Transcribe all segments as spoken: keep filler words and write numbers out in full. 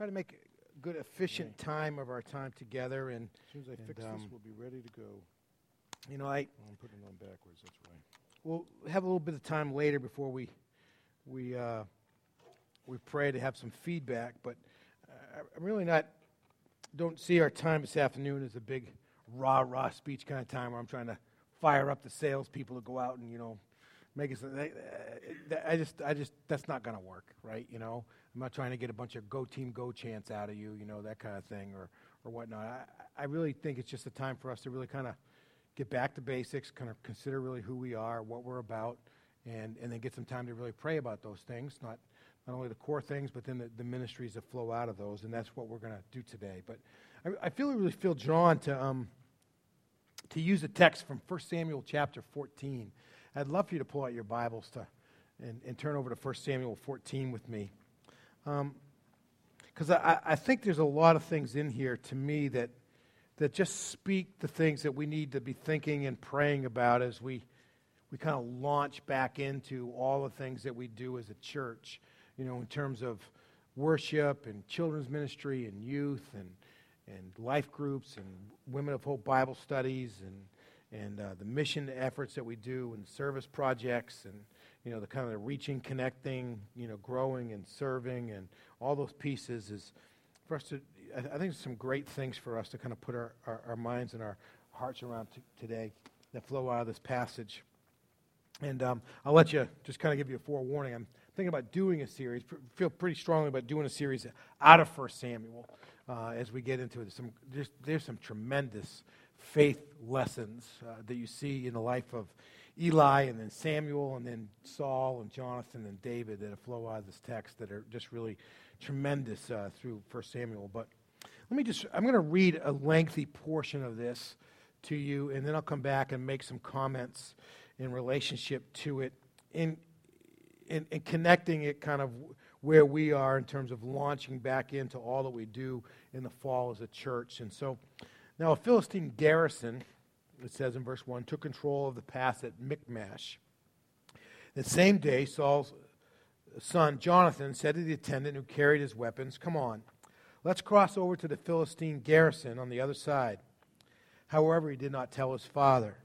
try to make a good, efficient yeah. time of our time together. And as soon as I and fix um, this, we'll be ready to go. You know, I. Oh, I'm putting it on backwards. That's right. We'll have a little bit of time later before we we uh, we pray to have some feedback. But uh, I'm really not. Don't see our time this afternoon as a big rah rah speech kind of time where I'm trying to fire up the salespeople to go out and you know. Make it. Uh, I just. I just. That's not going to work, right? You know, I'm not trying to get a bunch of go team go chants out of you, you know, that kind of thing, or or whatnot. I, I really think it's just a time for us to really kind of get back to basics, kind of consider really who we are, what we're about, and and then get some time to really pray about those things. Not not only the core things, but then the, the ministries that flow out of those, and that's what we're going to do today. But I, I feel I really feel drawn to um to use a text from First Samuel chapter fourteen. I'd love for you to pull out your Bibles to, and, and turn over to First Samuel fourteen with me. Because um, I, I think there's a lot of things in here, to me, that that just speak the things that we need to be thinking and praying about as we, we kind of launch back into all the things that we do as a church, you know, in terms of worship and children's ministry and youth and, and life groups and Women of Hope Bible studies and and uh, the mission efforts that we do and service projects and, you know, the kind of the reaching, connecting, you know, growing and serving and all those pieces is for us to, I, I think some great things for us to kind of put our, our, our minds and our hearts around t- today that flow out of this passage. And um, I'll let you, just kind of give you a forewarning. I'm thinking about doing a series, pr- feel pretty strongly about doing a series out of First Samuel uh, as we get into it. Some, there's, there's some tremendous faith lessons uh, that you see in the life of Eli and then Samuel and then Saul and Jonathan and David that flow out of this text that are just really tremendous uh, through First Samuel. But let me just, I'm going to read a lengthy portion of this to you, and then I'll come back and make some comments in relationship to it in, in, in connecting it kind of where we are in terms of launching back into all that we do in the fall as a church. And so now, a Philistine garrison, it says in verse one, took control of the pass at Michmash. The same day, Saul's son Jonathan said to the attendant who carried his weapons, "Come on, let's cross over to the Philistine garrison on the other side." However, he did not tell his father.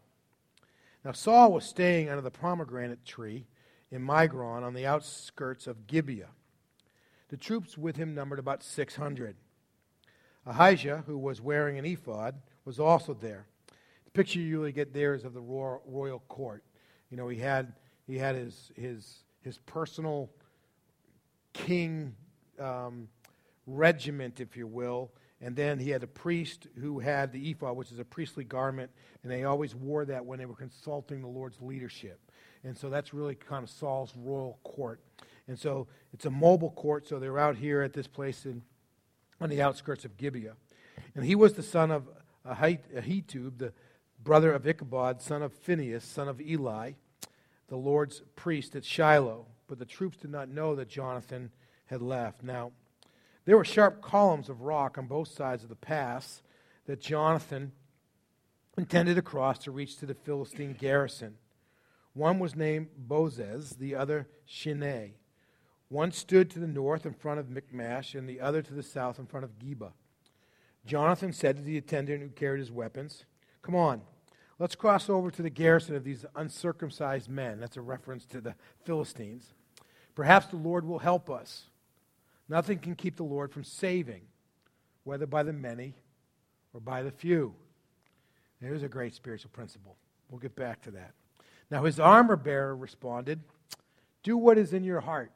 Now, Saul was staying under the pomegranate tree in Migron on the outskirts of Gibeah. The troops with him numbered about six hundred. Ahijah, who was wearing an ephod, was also there. The picture you really get there is of the royal court. You know, he had he had his his his personal king um, regiment, if you will, and then he had a priest who had the ephod, which is a priestly garment, and they always wore that when they were consulting the Lord's leadership. And so that's really kind of Saul's royal court. And so it's a mobile court, so they're out here at this place in on the outskirts of Gibeah. And he was the son of Ahitub, the brother of Ichabod, son of Phinehas, son of Eli, the Lord's priest at Shiloh. But the troops did not know that Jonathan had left. Now, there were sharp columns of rock on both sides of the pass that Jonathan intended to cross to reach to the Philistine garrison. One was named Bozez, the other Shinei. One stood to the north in front of Michmash, and the other to the south in front of Gibeah. Jonathan said to the attendant who carried his weapons, "Come on, let's cross over to the garrison of these uncircumcised men." That's a reference to the Philistines. "Perhaps the Lord will help us. Nothing can keep the Lord from saving, whether by the many or by the few." There's a great spiritual principle. We'll get back to that. Now his armor-bearer responded, "Do what is in your heart.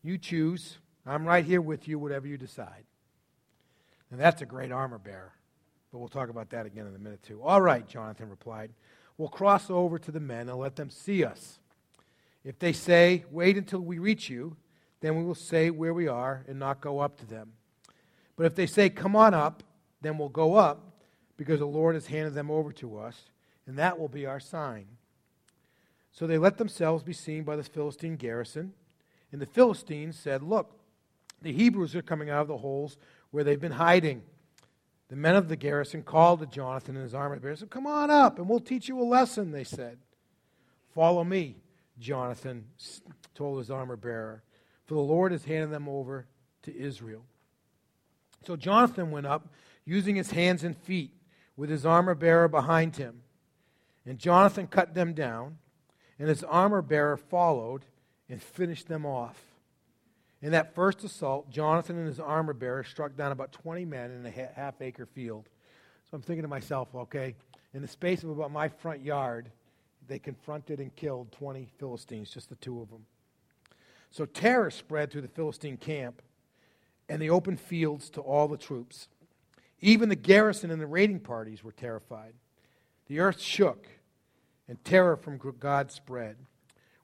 You choose. I'm right here with you, whatever you decide." And that's a great armor bearer. But we'll talk about that again in a minute, too. "All right," Jonathan replied. "We'll cross over to the men and let them see us. If they say, 'Wait until we reach you,' then we will say where we are and not go up to them. But if they say, 'Come on up,' then we'll go up, because the Lord has handed them over to us, and that will be our sign." So they let themselves be seen by the Philistine garrison. And the Philistines said, "Look, the Hebrews are coming out of the holes where they've been hiding." The men of the garrison called to Jonathan and his armor-bearer and said, "Come on up, and we'll teach you a lesson," they said. "Follow me," Jonathan told his armor-bearer, "for the Lord has handed them over to Israel. So Jonathan went up, using his hands and feet, with his armor-bearer behind him. And Jonathan cut them down, and his armor-bearer followed and finished them off. In that first assault, Jonathan and his armor-bearer struck down about twenty men in a half-acre field. So I'm thinking to myself, okay, in the space of about my front yard, they confronted and killed twenty Philistines, just the two of them. So terror spread through the Philistine camp and the open fields to all the troops. Even the garrison and the raiding parties were terrified. The earth shook, and terror from God spread.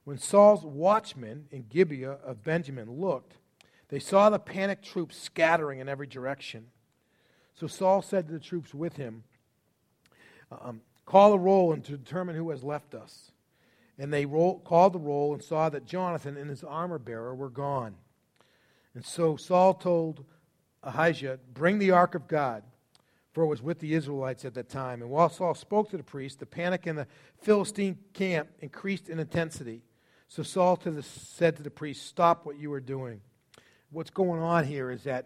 When Saul's watchmen in Gibeah of Benjamin looked, they saw the panicked troops scattering in every direction. So Saul said to the troops with him, um, call a roll and to determine who has left us. And they roll, called the roll and saw that Jonathan and his armor-bearer were gone. And so Saul told Ahijah, bring the ark of God, for it was with the Israelites at that time. And while Saul spoke to the priest, the panic in the Philistine camp increased in intensity. So Saul to the, said to the priest, stop what you are doing. What's going on here is that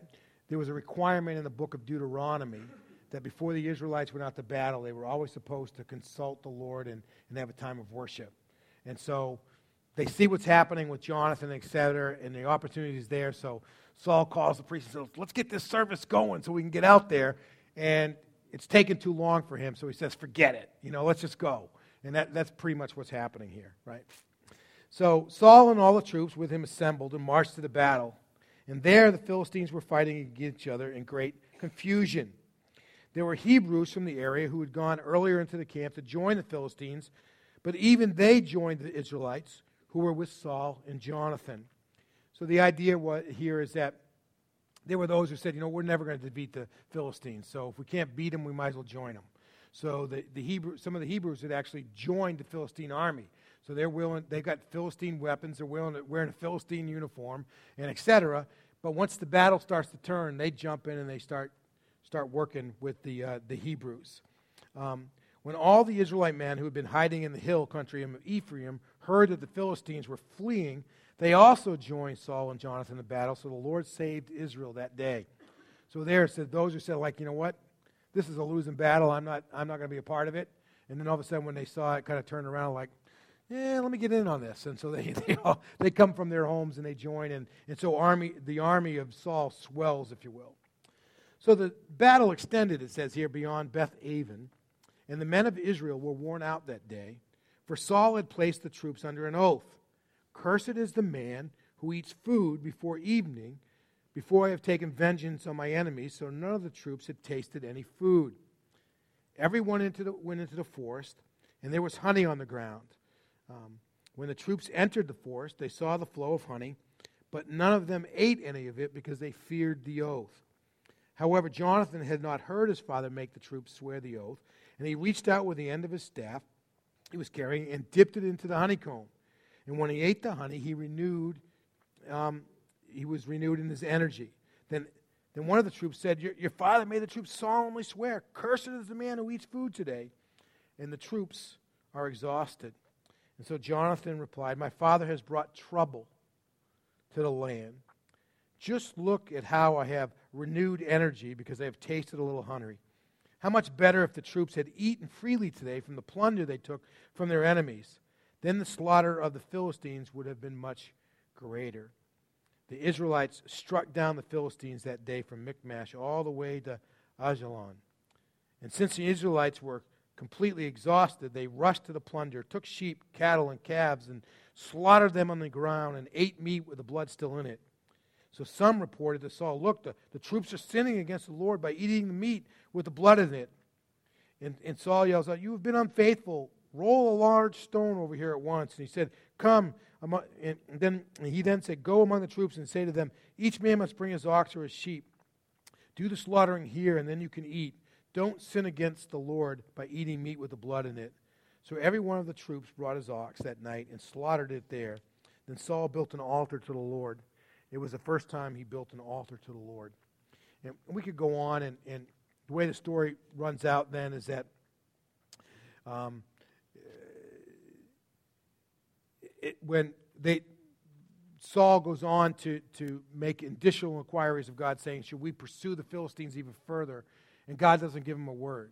there was a requirement in the book of Deuteronomy that before the Israelites went out to battle, they were always supposed to consult the Lord and, and have a time of worship. And so they see what's happening with Jonathan, et cetera, and the opportunity is there. So Saul calls the priest and says, let's get this service going so we can get out there. And it's taken too long for him, so he says, forget it. You know, let's just go. And that, that's pretty much what's happening here, right? So Saul and all the troops with him assembled and marched to the battle. And there the Philistines were fighting against each other in great confusion. There were Hebrews from the area who had gone earlier into the camp to join the Philistines, but even they joined the Israelites who were with Saul and Jonathan. So the idea was, here is that there were those who said, you know, we're never going to defeat the Philistines, so if we can't beat them, we might as well join them. So the, the Hebrew, some of the Hebrews had actually joined the Philistine army. So they're willing, they've got Philistine weapons, they're willing to, wearing a Philistine uniform, and et cetera. But once the battle starts to turn, they jump in and they start start working with the uh, the Hebrews. Um, when all the Israelite men who had been hiding in the hill country of Ephraim heard that the Philistines were fleeing, they also joined Saul and Jonathan in the battle, so the Lord saved Israel that day. So there it said, those who said, like, you know what, this is a losing battle, I'm not I'm not going to be a part of it. And then all of a sudden when they saw it, kind of turned around like, yeah, let me get in on this. And so they they, all, they come from their homes and they join, and, and so army the army of Saul swells, if you will. So the battle extended, it says here, beyond Beth-Avon, and the men of Israel were worn out that day, for Saul had placed the troops under an oath. Cursed is the man who eats food before evening, before I have taken vengeance on my enemies, so none of the troops had tasted any food. Everyone into the, went into the forest, and there was honey on the ground. Um, when the troops entered the forest, they saw the flow of honey, but none of them ate any of it because they feared the oath. However, Jonathan had not heard his father make the troops swear the oath, and he reached out with the end of his staff he was carrying and dipped it into the honeycomb. And when he ate the honey, he renewed. Um, he was renewed in his energy. Then, then one of the troops said, your, your father made the troops solemnly swear, cursed is the man who eats food today. And the troops are exhausted. And so Jonathan replied, my father has brought trouble to the land. Just look at how I have renewed energy because I have tasted a little honey. How much better if the troops had eaten freely today from the plunder they took from their enemies. Then the slaughter of the Philistines would have been much greater. The Israelites struck down the Philistines that day from Michmash all the way to Ajalon. And since the Israelites were completely exhausted, they rushed to the plunder, took sheep, cattle, and calves, and slaughtered them on the ground and ate meat with the blood still in it. So some reported to Saul, look, the, the troops are sinning against the Lord by eating the meat with the blood in it. And, and Saul yells out, you have been unfaithful. Roll a large stone over here at once. And he said, come. Among, and then and he then said, go among the troops and say to them, each man must bring his ox or his sheep. Do the slaughtering here, and then you can eat. Don't sin against the Lord by eating meat with the blood in it. So every one of the troops brought his ox that night and slaughtered it there. Then Saul built an altar to the Lord. It was the first time he built an altar to the Lord. And we could go on, and, and the way the story runs out then is that um, It, when they Saul goes on to, to make additional inquiries of God, saying, should we pursue the Philistines even further? And God doesn't give him a word.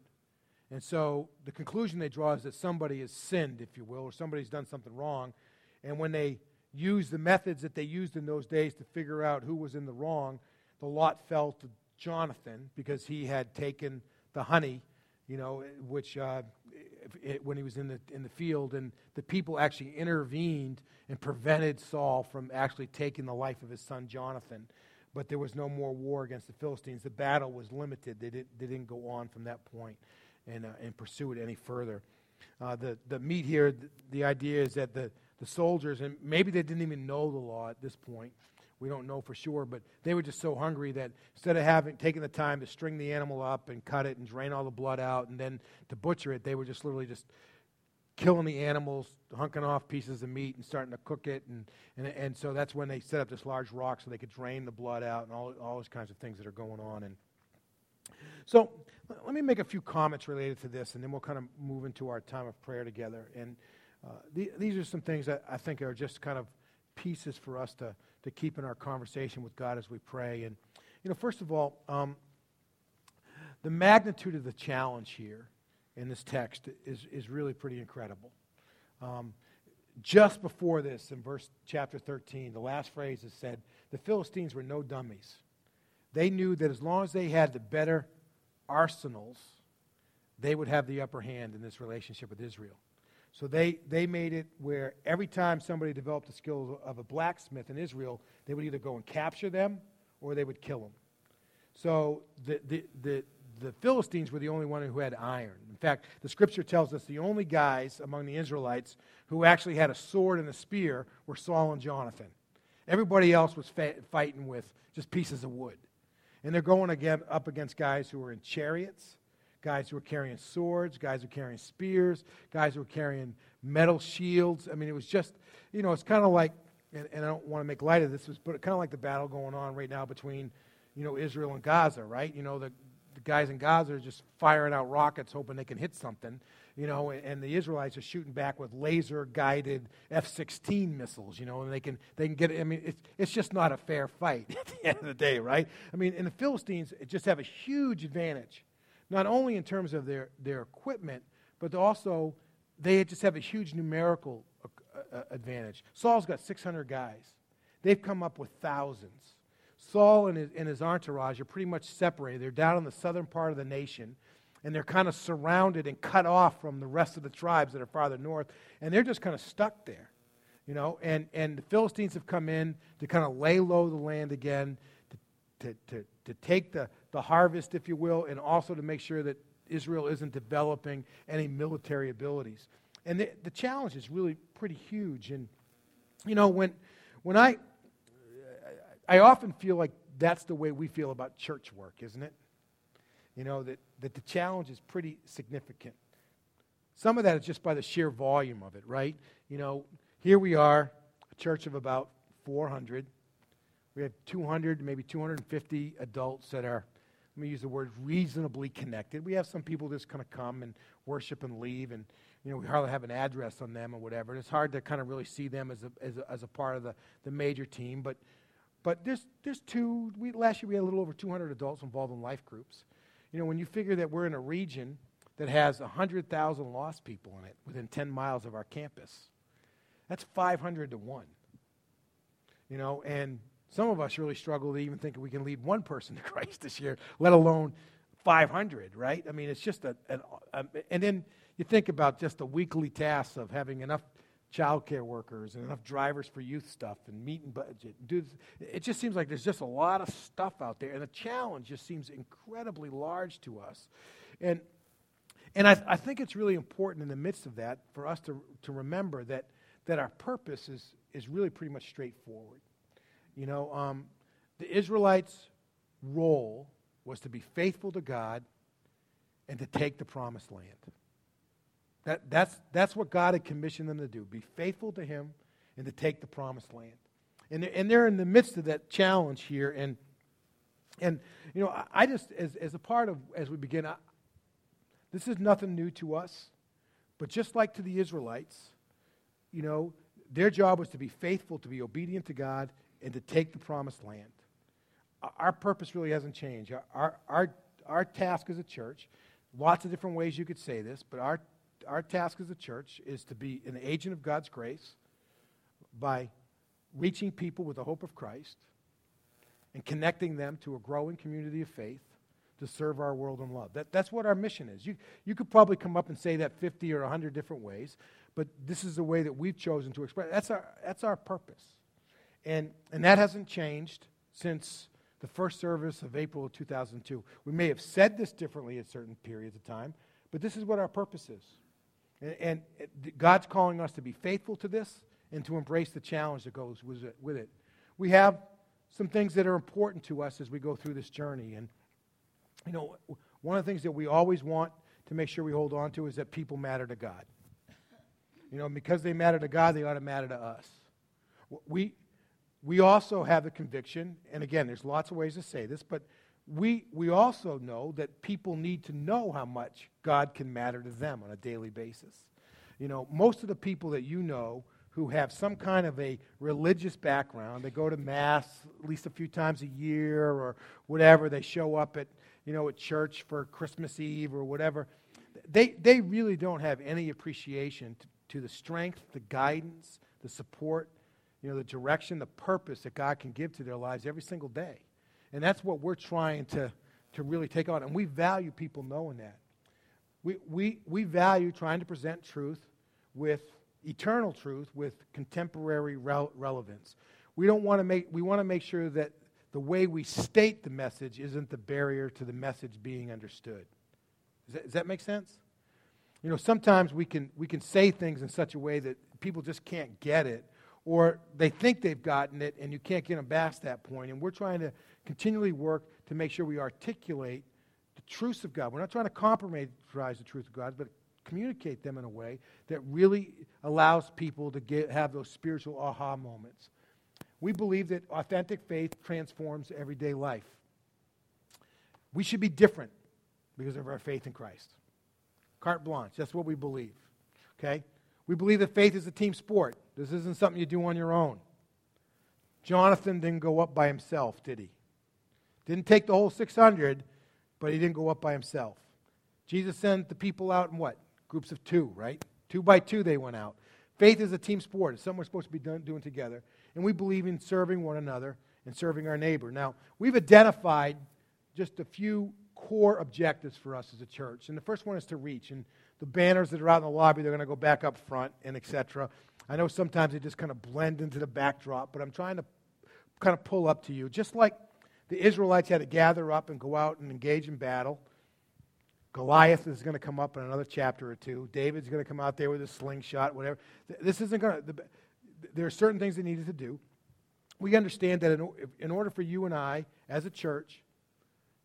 And so the conclusion they draw is that somebody has sinned, if you will, or somebody's done something wrong. And when they use the methods that they used in those days to figure out who was in the wrong, the lot fell to Jonathan because he had taken the honey, you know, which uh, it, when he was in the in the field, and the people actually intervened and prevented Saul from actually taking the life of his son Jonathan. But there was no more war against the Philistines. The battle was limited. They didn't they didn't go on from that point and uh, and pursue it any further. Uh, the the meat here, the, the idea is that the the soldiers, and maybe they didn't even know the law at this point. We don't know for sure, but they were just so hungry that instead of having taking the time to string the animal up and cut it and drain all the blood out and then to butcher it, they were just literally just killing the animals, hunking off pieces of meat and starting to cook it. And and, and so that's when they set up this large rock so they could drain the blood out and all, all those kinds of things that are going on. And so let me make a few comments related to this, and then we'll kind of move into our time of prayer together. And uh, the, these are some things that I think are just kind of pieces for us to to keep in our conversation with God as we pray. And, you know, first of all, um, the magnitude of the challenge here in this text is, is really pretty incredible. Um, just before this, in verse chapter thirteen, the last phrase is said, the Philistines were no dummies. They knew that as long as they had the better arsenals, they would have the upper hand in this relationship with Israel. So they, they made it where every time somebody developed the skill of a blacksmith in Israel, they would either go and capture them or they would kill them. So the the the, the Philistines were the only one who had iron. In fact, the scripture tells us the only guys among the Israelites who actually had a sword and a spear were Saul and Jonathan. Everybody else was fa- fighting with just pieces of wood. And they're going again up against guys who were in chariots, guys who were carrying swords, guys who were carrying spears, guys who were carrying metal shields. I mean, it was just, you know, it's kind of like, and, and I don't want to make light of this, but kind of like the battle going on right now between, you know, Israel and Gaza, right? You know, the, the guys in Gaza are just firing out rockets hoping they can hit something, you know, and, and the Israelites are shooting back with laser-guided F sixteen missiles, you know, and they can they can get it. I mean, it's, it's just not a fair fight at the end of the day, right? I mean, and the Philistines just have a huge advantage, not only in terms of their, their equipment, but also they just have a huge numerical uh, advantage. Saul's got six hundred guys. They've come up with thousands. Saul and his, and his entourage are pretty much separated. They're down in the southern part of the nation, and they're kind of surrounded and cut off from the rest of the tribes that are farther north, and they're just kind of stuck there, you know. And, and the Philistines have come in to kind of lay low the land again, to, to, to, to take the the harvest, if you will, and also to make sure that Israel isn't developing any military abilities. And the, the challenge is really pretty huge. And, you know, when when I, I often feel like that's the way we feel about church work, isn't it? You know, that, that the challenge is pretty significant. Some of that is just by the sheer volume of it, right? You know, here we are, a church of about four hundred. We have two hundred, maybe two hundred fifty adults that are, let me use the word, reasonably connected. We have some people just kind of come and worship and leave, and you know we hardly have an address on them or whatever. And it's hard to kind of really see them as a as a, as a part of the, the major team. But but there's there's two. We last year we had a little over two hundred adults involved in life groups. You know, when you figure that we're in a region that has one hundred thousand lost people in it within ten miles of our campus, that's five hundred to one. You know, and some of us really struggle to even think we can lead one person to Christ this year, let alone five hundred, right? I mean, it's just a, an, a, and then you think about just the weekly tasks of having enough childcare workers and enough drivers for youth stuff and meeting budget. Dude, it just seems like there's just a lot of stuff out there, and the challenge just seems incredibly large to us. And and I, I think it's really important in the midst of that for us to to remember that that our purpose is is really pretty much straightforward. You know, um, the Israelites' role was to be faithful to God and to take the promised land. That, that's, that's what God had commissioned them to do, be faithful to him and to take the promised land. And they're, and they're in the midst of that challenge here. And, and you know, I, I just, as, as a part of, as we begin, I, this is nothing new to us. But just like to the Israelites, you know, Their job was to be faithful, to be obedient to God, and to take the promised land. Our purpose really hasn't changed. Our our our task as a church, lots of different ways you could say this, but our our task as a church is to be an agent of God's grace by reaching people with the hope of Christ and connecting them to a growing community of faith to serve our world in love. That, that's what our mission is. You, you could probably come up and say that fifty or one hundred different ways, but this is the way that we've chosen to express. That's our that's our purpose. And, and that hasn't changed since the first service of April of two thousand two. We may have said this differently at certain periods of time, but this is what our purpose is. And, and God's calling us to be faithful to this and to embrace the challenge that goes with it. We have some things that are important to us as we go through this journey. And, you know, one of the things that we always want to make sure we hold on to is that people matter to God. You know, because they matter to God, they ought to matter to us. We... We also have the conviction, and again, there's lots of ways to say this, but we we also know that people need to know how much God can matter to them on a daily basis. You know, most of the people that you know who have some kind of a religious background, they go to Mass at least a few times a year or whatever, they show up at, you know, at church for Christmas Eve or whatever, they, they really don't have any appreciation to, to the strength, the guidance, the support, you know, the direction, the purpose that God can give to their lives every single day. And that's what we're trying to, to really take on. And we value people knowing that. We, we, we value trying to present truth with eternal truth, with contemporary rel- relevance. We don't want to make, we want to make sure that the way we state the message isn't the barrier to the message being understood. Does that, does that make sense? You know, sometimes we can, we can say things in such a way that people just can't get it, or they think they've gotten it, and you can't get them past that point. And we're trying to continually work to make sure we articulate the truths of God. We're not trying to compromise the truth of God, but communicate them in a way that really allows people to get, have those spiritual aha moments. We believe that authentic faith transforms everyday life. We should be different because of our faith in Christ. Carte blanche, that's what we believe, okay? We believe that faith is a team sport. This isn't something you do on your own. Jonathan didn't go up by himself, did he? Didn't take the whole six hundred, but he didn't go up by himself. Jesus sent the people out in what? Groups of two, right? Two by two they went out. Faith is a team sport. It's something we're supposed to be done, doing together. And we believe in serving one another and serving our neighbor. Now, we've identified just a few core objectives for us as a church. And the first one is to reach. And the banners that are out in the lobby, they're going to go back up front and et cetera. I know sometimes they just kind of blend into the backdrop, but I'm trying to kind of pull up to you. Just like the Israelites had to gather up and go out and engage in battle, Goliath is going to come up in another chapter or two. David's going to come out there with a slingshot, whatever. This isn't going to, there are certain things they needed to do. We understand that in, in order for you and I, as a church,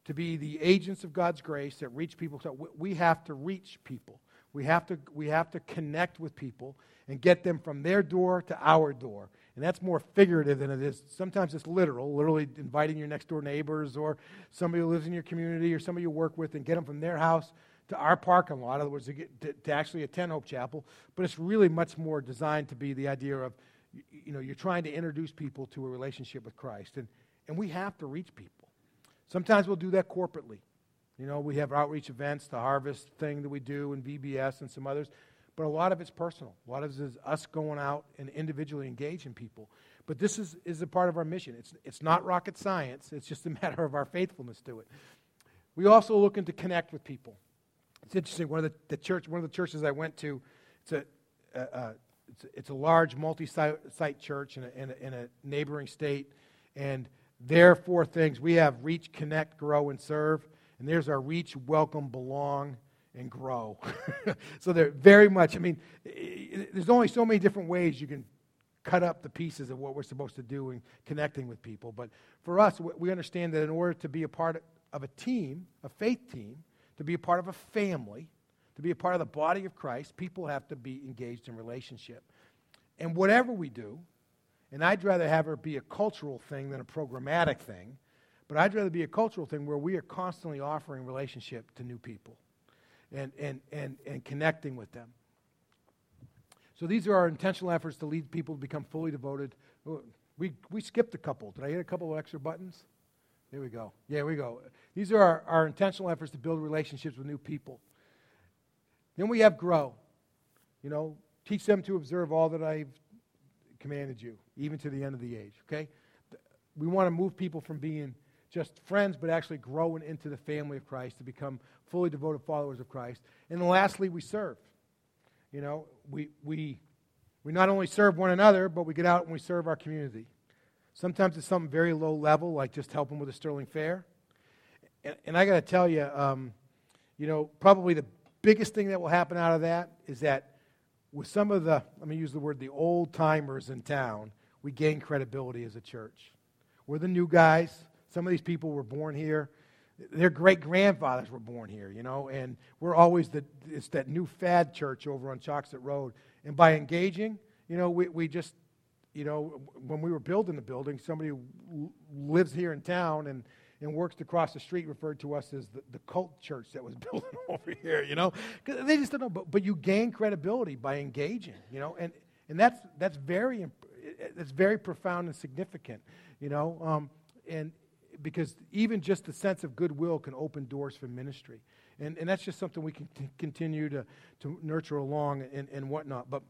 to be the agents of God's grace that reach people, we have to reach people. We have to we have to connect with people and get them from their door to our door. And that's more figurative than it is. Sometimes it's literal, literally inviting your next door neighbors or somebody who lives in your community or somebody you work with and get them from their house to our parking lot, in other words, to, get, to, to actually attend Hope Chapel. But it's really much more designed to be the idea of, you know, you're trying to introduce people to a relationship with Christ. And, and we have to reach people. Sometimes we'll do that corporately. You know, we have outreach events, the harvest thing that we do, and V B S and some others. But a lot of it's personal. A lot of it is us going out and individually engaging people. But this is, is a part of our mission. It's, it's not rocket science. It's just a matter of our faithfulness to it. We also looking to connect with people. It's interesting. One of the, the church, one of the churches I went to, it's a uh, uh, it's, it's a large multi-site church in a, in, a, in a neighboring state, and there are four things we have: reach, connect, grow, and serve. And there's our reach, welcome, belong, and grow. So they're very much, I mean, there's only so many different ways you can cut up the pieces of what we're supposed to do in connecting with people. But for us, we understand that in order to be a part of a team, a faith team, to be a part of a family, to be a part of the body of Christ, people have to be engaged in relationship. And whatever we do, and I'd rather have it be a cultural thing than a programmatic thing, but I'd rather be a cultural thing where we are constantly offering relationship to new people and and, and, and connecting with them. So these are our intentional efforts to lead people to become fully devoted. We we skipped a couple. Did I hit a couple of extra buttons? There we go. Yeah, here we go. These are our, our intentional efforts to build relationships with new people. Then we have grow. You know, teach them to observe all that I've commanded you, even to the end of the age, okay? We want to move people from being just friends, but actually growing into the family of Christ to become fully devoted followers of Christ. And then lastly, we serve. You know, we we we not only serve one another, but we get out and we serve our community. Sometimes it's something very low level, like just helping with a Sterling Fair. And, and I got to tell you, um, you know, probably the biggest thing that will happen out of that is that with some of the, let me use the word, the old timers in town, we gain credibility as a church. We're the new guys. Some of these people were born here. Their great-grandfathers were born here, you know, and we're always the, it's that new fad church over on Choxet Road. And by engaging, you know, we, we just, you know, when we were building the building, somebody who lives here in town and, and works across the street referred to us as the, the cult church that was building over here, you know. They just don't know, but, but you gain credibility by engaging, you know, and, and that's that's very, that's very profound and significant, you know, um, and because even just the sense of goodwill can open doors for ministry. And and that's just something we can t- continue to, to nurture along and, and whatnot. But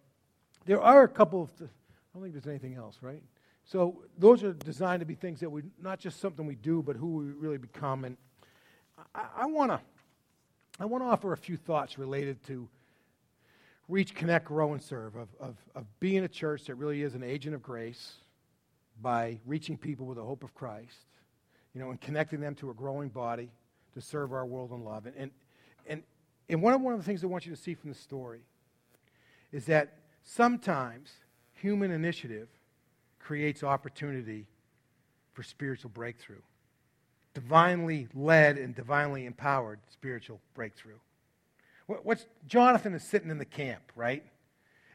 there are a couple of, th- I don't think there's anything else, right? So those are designed to be things that we, not just something we do, but who we really become. And I, I want to I wanna offer a few thoughts related to reach, connect, grow, and serve, of, of, of being a church that really is an agent of grace by reaching people with the hope of Christ, you know, and connecting them to a growing body to serve our world in love. And and and, and one, of, one of the things I want you to see from the story is that sometimes human initiative creates opportunity for spiritual breakthrough, divinely led and divinely empowered spiritual breakthrough. What, what's Jonathan is sitting in the camp, right?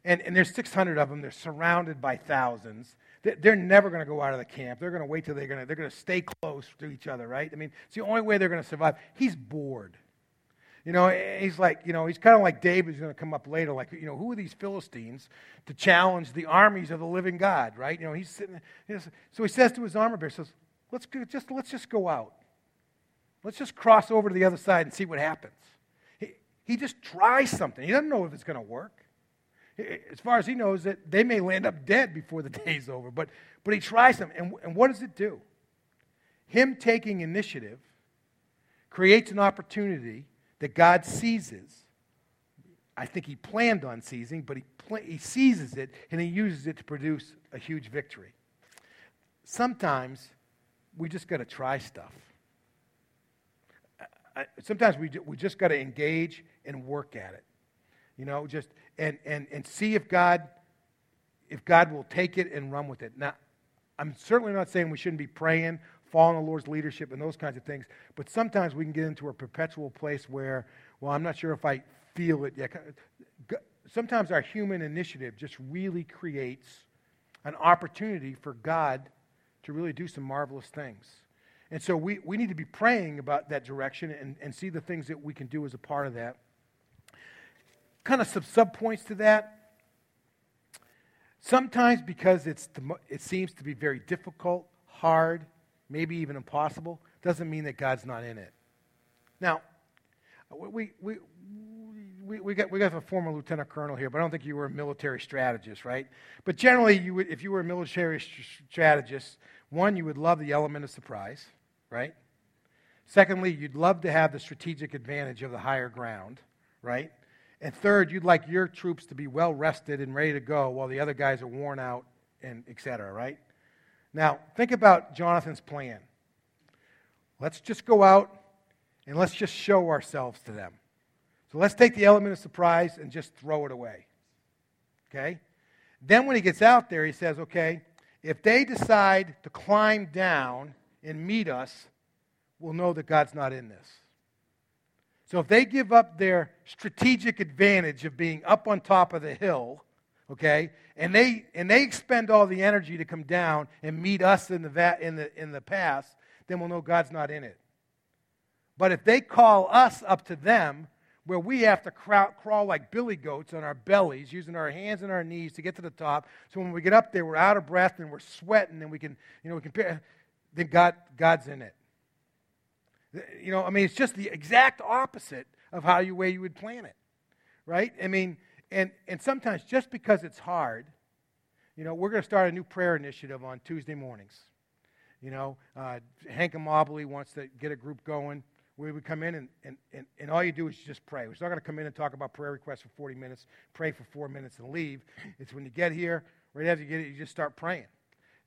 And, and there's six hundred of them. They're surrounded by thousands. They're never going to go out of the camp. They're going to wait till they're going to. They're going to stay close to each other, right? I mean, it's the only way they're going to survive. He's bored, you know. He's like, you know, he's kind of like David's going to come up later. Like, you know, who are these Philistines to challenge the armies of the living God, right? You know, he's sitting. So he says to his armor bearer, "says Let's go, just let's just go out. Let's just cross over to the other side and see what happens." He he just tries something. He doesn't know if it's going to work. As far as he knows, that they may land up dead before the day's over, but but he tries them. And, and what does it do? Him taking initiative creates an opportunity that God seizes. I think he planned on seizing, but he pl- he seizes it, and he uses it to produce a huge victory. Sometimes we just got to try stuff. I, I, sometimes we, we just got to engage and work at it. You know, just and, and and see if God if God will take it and run with it. Now, I'm certainly not saying we shouldn't be praying, following the Lord's leadership and those kinds of things, but sometimes we can get into a perpetual place where, well, I'm not sure if I feel it yet. Sometimes our human initiative just really creates an opportunity for God to really do some marvelous things. And so we, we need to be praying about that direction and, and see the things that we can do as a part of that. Kind of some sub-points to that. Sometimes because it's it seems to be very difficult, hard, maybe even impossible, doesn't mean that God's not in it. Now, we we we we got we got a former lieutenant colonel here, but I don't think you were a military strategist, right? But generally, you would, if you were a military strategist, one, you would love the element of surprise, right? Secondly, you'd love to have the strategic advantage of the higher ground, right? And third, you'd like your troops to be well-rested and ready to go while the other guys are worn out and et cetera, right? Now, think about Jonathan's plan. Let's just go out and let's just show ourselves to them. So let's take the element of surprise and just throw it away, okay? Then when he gets out there, he says, okay, if they decide to climb down and meet us, we'll know that God's not in this. So if they give up their strategic advantage of being up on top of the hill, okay, and they and they expend all the energy to come down and meet us in the va- in the in the pass, then we'll know God's not in it. But if they call us up to them, where we have to crawl, crawl like billy goats on our bellies, using our hands and our knees to get to the top. So when we get up there, we're out of breath and we're sweating, and we can, you know, we can. Then God, God's in it. You know, I mean, it's just the exact opposite of how you way you would plan it, right? I mean, and and sometimes just because it's hard, you know, we're going to start a new prayer initiative on Tuesday mornings. You know, uh, Hank Amabile wants to get a group going. We would come in, and, and, and, and all you do is just pray. We're not going to come in and talk about prayer requests for forty minutes, pray for four minutes, and leave. It's when you get here, right after you get it, you just start praying.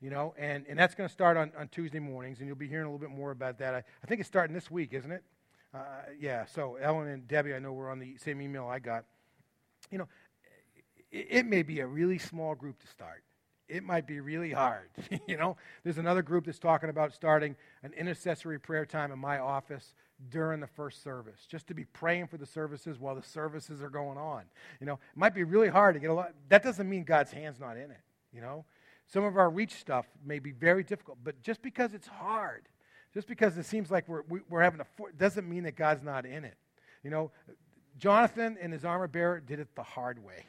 You know, and, and that's going to start on, on Tuesday mornings, and you'll be hearing a little bit more about that. I, I think it's starting this week, isn't it? Uh, yeah, so Ellen and Debbie, I know, were on the same email I got. You know, it, it may be a really small group to start. It might be really hard, you know. There's another group that's talking about starting an intercessory prayer time in my office during the first service, just to be praying for the services while the services are going on. You know, it might be really hard to get a lot. That doesn't mean God's hand's not in it, you know. Some of our reach stuff may be very difficult, but just because it's hard, just because it seems like we're, we're having a for- doesn't mean that God's not in it. You know, Jonathan and his armor bearer did it the hard way.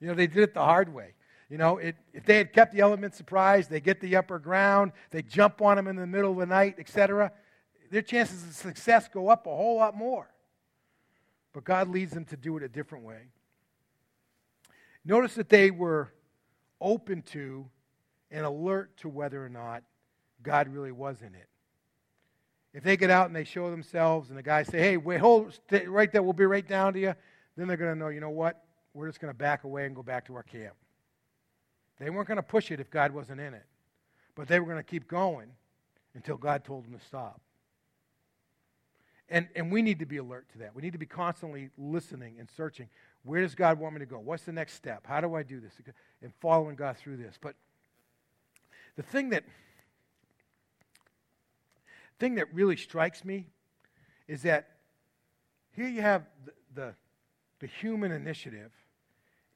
You know, they did it the hard way. You know, it, if they had kept the element surprised, they get the upper ground, they jump on them in the middle of the night, et cetera, their chances of success go up a whole lot more. But God leads them to do it a different way. Notice that they were open to and alert to whether or not God really was in it. If they get out and they show themselves and the guys say, hey, wait, hold, stay right there, we'll be right down to you, then they're going to know, you know what, we're just going to back away and go back to our camp. They weren't going to push it if God wasn't in it, but they were going to keep going until God told them to stop. And and we need to be alert to that. We need to be constantly listening and searching. Where does God want me to go? What's the next step? How do I do this? And following God through this. But the thing that thing that really strikes me is that here you have the the, the human initiative,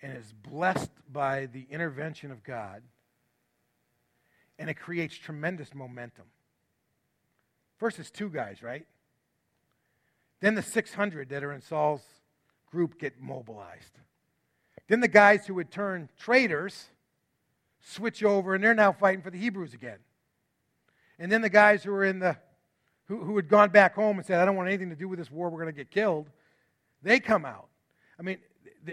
and is blessed by the intervention of God, and it creates tremendous momentum. First, it's two guys, right? Then the six hundred that are in Saul's group get mobilized. Then the guys who would turn traitors switch over, and they're now fighting for the Hebrews again. And then the guys who were in the who, who had gone back home and said, I don't want anything to do with this war, we're going to get killed, they come out. I mean,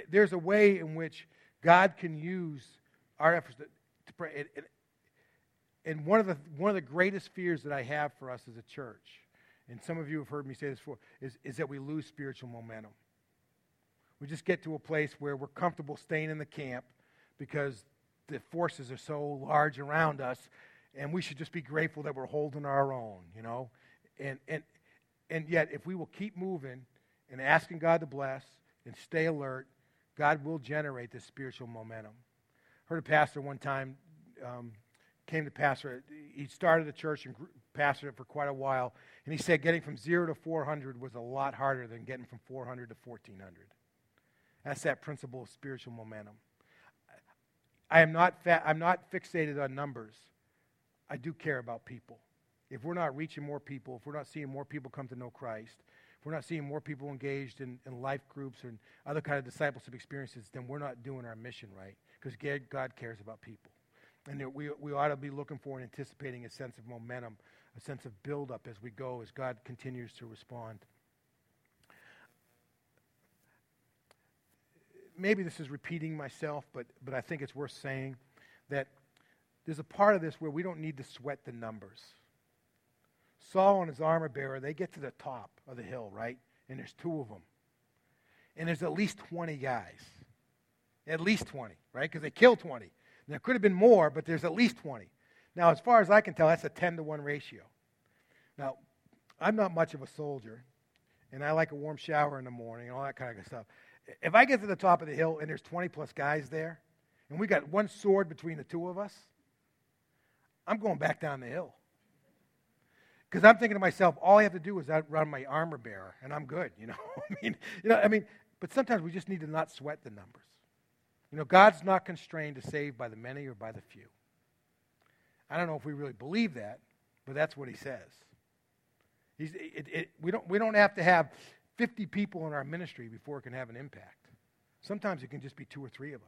there's a way in which God can use our efforts to, to pray. And, and one of the one of the greatest fears that I have for us as a church, and some of you have heard me say this before, is, is that we lose spiritual momentum. We just get to a place where we're comfortable staying in the camp because the forces are so large around us, and we should just be grateful that we're holding our own, you know. And and and yet, if we will keep moving and asking God to bless and stay alert, God will generate this spiritual momentum. Heard a pastor one time, um, came to pastor. He started a church and pastored it for quite a while, and he said getting from zero to four hundred was a lot harder than getting from four hundred to fourteen hundred. That's that principle of spiritual momentum. I am not fa- I'm not fixated on numbers. I do care about people. If we're not reaching more people, if we're not seeing more people come to know Christ, we're not seeing more people engaged in, in life groups and other kind of discipleship experiences, then we're not doing our mission right, because God cares about people. And we, we ought to be looking for and anticipating a sense of momentum, a sense of buildup as we go, as God continues to respond. Maybe this is repeating myself, but, but I think it's worth saying that there's a part of this where we don't need to sweat the numbers. Saul and his armor bearer, they get to the top of the hill, right? And there's two of them. And there's at least twenty guys. At least twenty, right? Because they killed twenty. There could have been more, but there's at least twenty. Now, as far as I can tell, that's a ten to one ratio. Now, I'm not much of a soldier, and I like a warm shower in the morning and all that kind of stuff. If I get to the top of the hill and there's twenty plus guys there, and we got one sword between the two of us, I'm going back down the hill. Because I'm thinking to myself, all I have to do is outrun my armor bearer, and I'm good. You know, I mean, you know, I mean. But sometimes we just need to not sweat the numbers. You know, God's not constrained to save by the many or by the few. I don't know if we really believe that, but that's what He says. He's, it, it, we don't. We don't have to have fifty people in our ministry before it can have an impact. Sometimes it can just be two or three of us.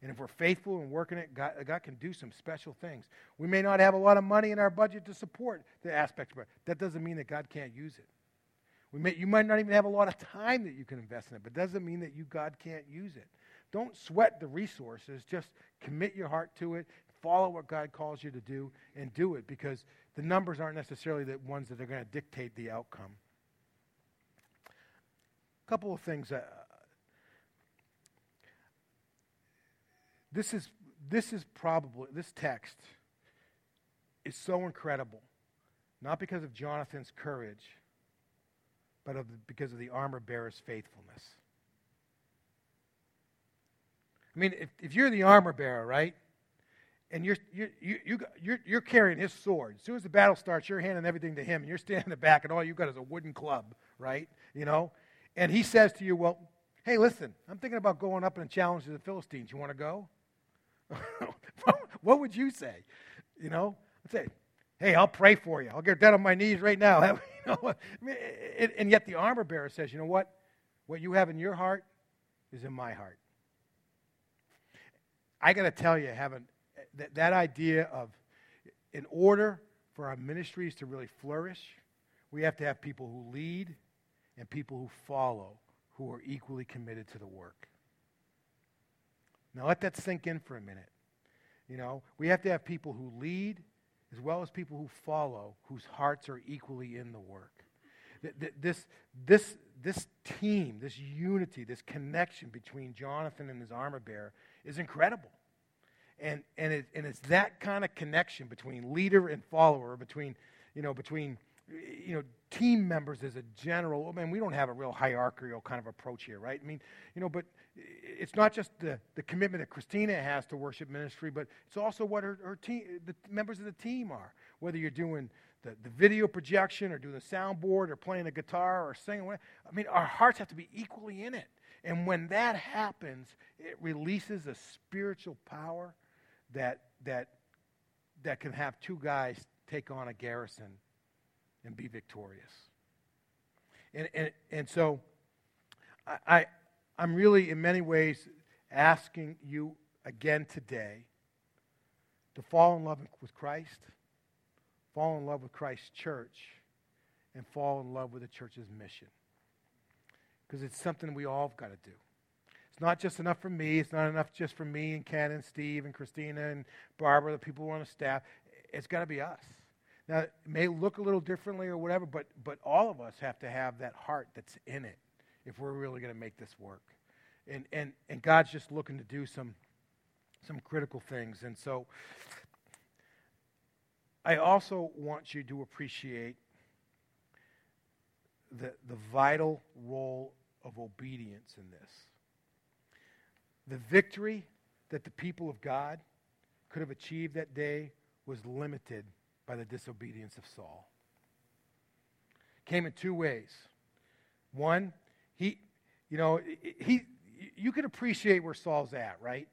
And if we're faithful and working it, God, God can do some special things. We may not have a lot of money in our budget to support the aspects, but that doesn't mean that God can't use it. We may, you might not even have a lot of time that you can invest in it, but it doesn't mean that you God can't use it. Don't sweat the resources. Just commit your heart to it. Follow what God calls you to do and do it, because the numbers aren't necessarily the ones that are going to dictate the outcome. A couple of things. Uh, this is this is probably, this text is so incredible, not because of Jonathan's courage, but of, because of the armor bearer's faithfulness. I mean, if, if you're the armor bearer, right? And you're you you you're you're carrying his sword. As soon as the battle starts, you're handing everything to him, and you're standing in the back, and all you've got is a wooden club, right? You know, and he says to you, "Well, hey, listen, I'm thinking about going up and challenging the Philistines. You want to go?" What would you say? You know, I'd say, "Hey, I'll pray for you. I'll get down on my knees right now." You know, I mean, it, and yet the armor bearer says, "You know what? What you have in your heart is in my heart." I got to tell you, I haven't. That, that idea of, in order for our ministries to really flourish, we have to have people who lead and people who follow who are equally committed to the work. Now let that sink in for a minute. You know, we have to have people who lead as well as people who follow whose hearts are equally in the work. Th- th- this, this, this team, this unity, this connection between Jonathan and his armor bearer is incredible. And and it and it's that kind of connection between leader and follower, between you know between you know team members as a general. I mean, we don't have a real hierarchical kind of approach here, right? I mean, you know, but it's not just the, the commitment that Christina has to worship ministry, but it's also what her, her team, the members of the team are. Whether you're doing the, the video projection or doing the soundboard or playing a guitar or singing, I mean, our hearts have to be equally in it. And when that happens, it releases a spiritual power that that that can have two guys take on a garrison and be victorious. And and, and so I, I I'm really in many ways asking you again today to fall in love with Christ, fall in love with Christ's church, and fall in love with the church's mission. Because it's something we all have got to do. It's not just enough for me. It's not enough just for me and Ken and Steve and Christina and Barbara, the people who are on the staff. It's got to be us. Now, it may look a little differently or whatever, but but all of us have to have that heart that's in it if we're really going to make this work. And and and God's just looking to do some some critical things. And so I also want you to appreciate the the vital role of obedience in this. The victory that the people of God could have achieved that day was limited by the disobedience of Saul. It came in two ways. One, he, you know, he, you can appreciate where Saul's at, right?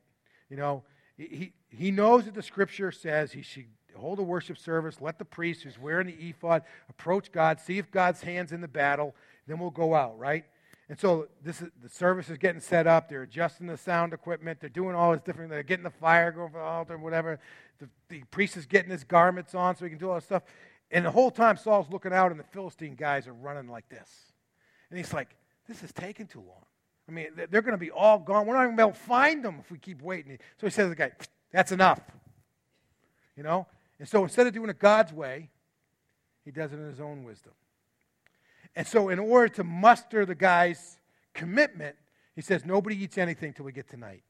You know, he he knows that the Scripture says he should hold a worship service, let the priest who's wearing the ephod approach God, see if God's hand's in the battle, then we'll go out, right? And so this is, the service is getting set up. They're adjusting the sound equipment. They're doing all this different. They're getting the fire going for the altar, whatever. The, the priest is getting his garments on so he can do all this stuff. And the whole time Saul's looking out, and the Philistine guys are running like this. And he's like, "This is taking too long. I mean, they're going to be all gone. We're not even going to be able to find them if we keep waiting." So he says to the guy, "That's enough." You know. And so instead of doing it God's way, he does it in his own wisdom. And so in order to muster the guy's commitment, he says, nobody eats anything till we get tonight.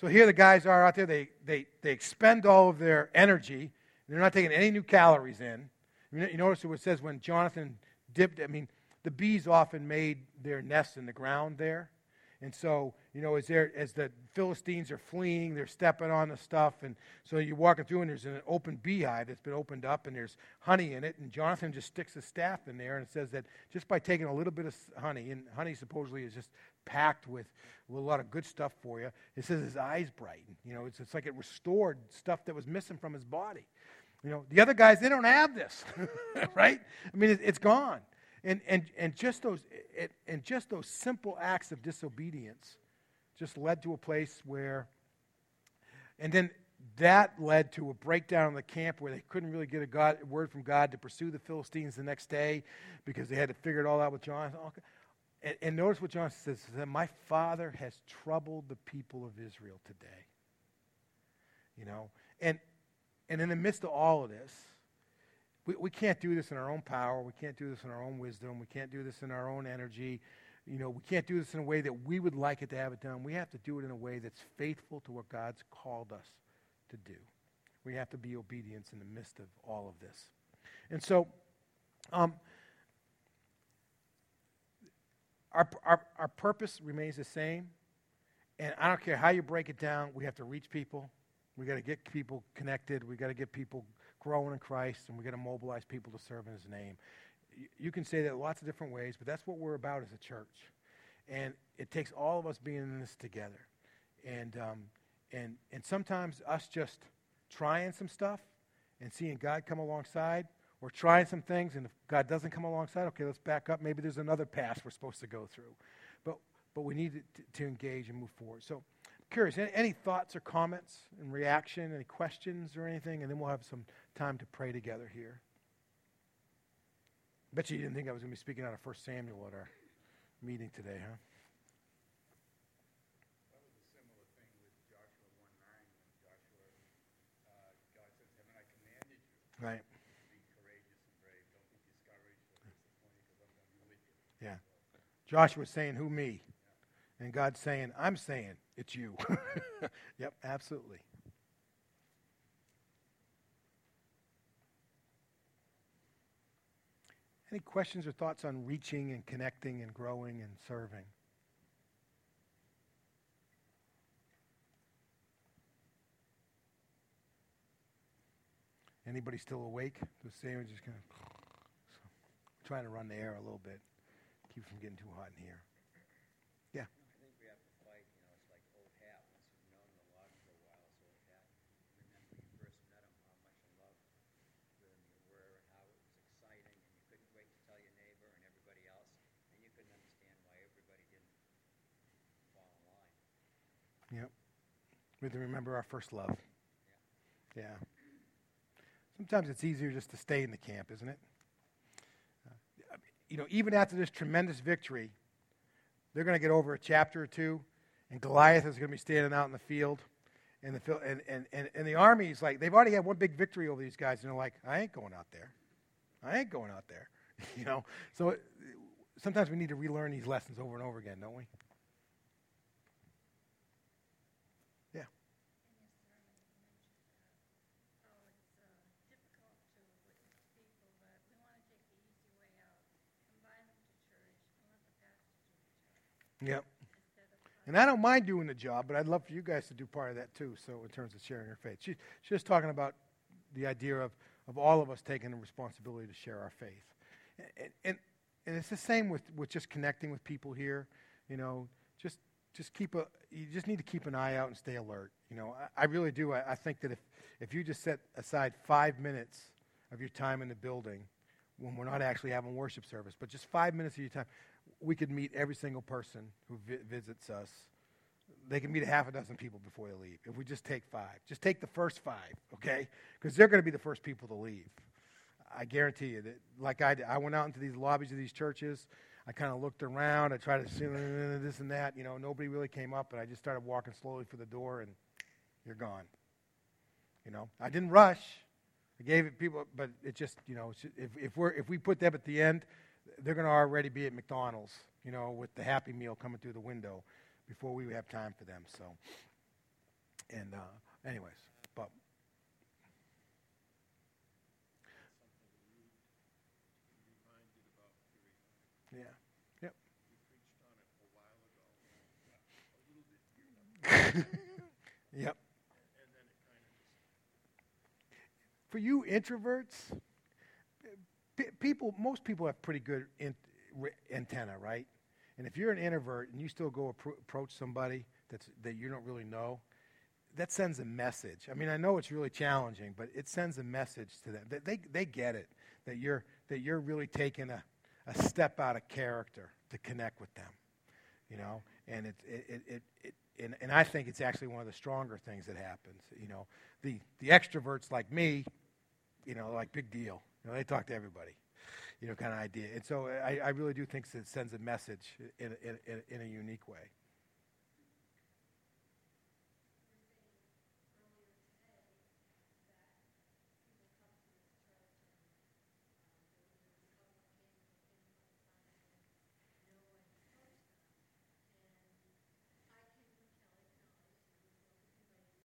So here the guys are out there. They they they expend all of their energy. They're not taking any new calories in. You notice what it says when Jonathan dipped. I mean, the bees often made their nests in the ground there. And so, you know, as, as the Philistines are fleeing, they're stepping on the stuff. And so you're walking through, and there's an open beehive that's been opened up, and there's honey in it. And Jonathan just sticks his staff in there, and it says that just by taking a little bit of honey, and honey supposedly is just packed with, with a lot of good stuff for you, it says his eyes brighten. You know, it's, it's like it restored stuff that was missing from his body. You know, the other guys, they don't have this, right? I mean, it, it's gone. And and and just those and just those simple acts of disobedience just led to a place where, and then that led to a breakdown in the camp where they couldn't really get a God, a word from God to pursue the Philistines the next day because they had to figure it all out with John. And, and notice what John says, that my father has troubled the people of Israel today. You know, and and in the midst of all of this, we, we can't do this in our own power. We can't do this in our own wisdom. We can't do this in our own energy. You know, we can't do this in a way that we would like it to have it done. We have to do it in a way that's faithful to what God's called us to do. We have to be obedient in the midst of all of this. And so, um, our, our our purpose remains the same. And I don't care how you break it down, we have to reach people. We got to get people connected. We got to get people growing in Christ, and we got to mobilize people to serve in His name. You can say that lots of different ways, but that's what we're about as a church. And it takes all of us being in this together. And um, and and sometimes us just trying some stuff and seeing God come alongside, or trying some things, and if God doesn't come alongside, okay, let's back up. Maybe there's another path we're supposed to go through. But but we need to, to engage and move forward. So I'm curious, any, any thoughts or comments and reaction, any questions or anything? And then we'll have some time to pray together here. Bet you didn't think I was going to be speaking out of First Samuel at our meeting today, huh? That was a similar thing with Joshua one nine when Joshua, uh, God says, haven't I commanded you? Right. Be courageous and brave. Don't be discouraged or disappointed because I'm going to be with you. Yeah. Joshua's saying, who, me? Yeah. And God's saying, I'm saying, it's you. Yep, absolutely. Any questions or thoughts on reaching and connecting and growing and serving? Anybody still awake? Those sandwiches just kind of trying to run the air a little bit, keep it from getting too hot in here. Yeah. I think we have to fight. You know, it's like old hat. Once you've known the Lord for a while, it's old hat. Remember when you first met him, how much in love with him you were, and how it was exciting. Wait to tell your neighbor and everybody else, and you couldn't understand why everybody didn't fall in line. Yep. We have to remember our first love. Yeah. Yeah. Sometimes it's easier just to stay in the camp, isn't it? Uh, you know, even after this tremendous victory, they're going to get over a chapter or two, and Goliath is going to be standing out in the field, and the and and and, and the army's like, they've already had one big victory over these guys, and they're like, I ain't going out there. I ain't going out there. You know, so it, sometimes we need to relearn these lessons over and over again, don't we? Yeah. Yep. And I don't mind doing the job, but I'd love for you guys to do part of that too. So in terms of sharing your faith, she, she's just talking about the idea of of all of us taking the responsibility to share our faith. And, and and it's the same with, with just connecting with people here, you know, just just keep a, you just need to keep an eye out and stay alert. You know, I, I really do. I, I think that if, if you just set aside five minutes of your time in the building when we're not actually having worship service, but just five minutes of your time, we could meet every single person who vi- visits us. They can meet a half a dozen people before they leave. If we just take five, just take the first five, okay? Because they're going to be the first people to leave. I guarantee you that. Like I did, I went out into these lobbies of these churches. I kind of looked around. I tried to see this and that. You know, nobody really came up, and I just started walking slowly for the door, and you're gone. You know, I didn't rush. I gave it people, but it just, you know, if if we if we put them at the end, they're going to already be at McDonald's, you know, with the Happy Meal coming through the window before we have time for them. So, and uh, anyways, but yeah, yep. Yep. For you introverts, p- people, most people have pretty good in- re- antenna, right? And if you're an introvert and you still go appro- approach somebody that's, that you don't really know, that sends a message. I mean, I know it's really challenging, but it sends a message to them. They they, they get it that you're that you're really taking a, a step out of character to connect with them, you know. And it it it, it and, and I think it's actually one of the stronger things that happens. You know, the the extroverts like me, you know, like big deal. You know, they talk to everybody, you know, kind of idea. And so I, I really do think it sends a message in in, in a unique way.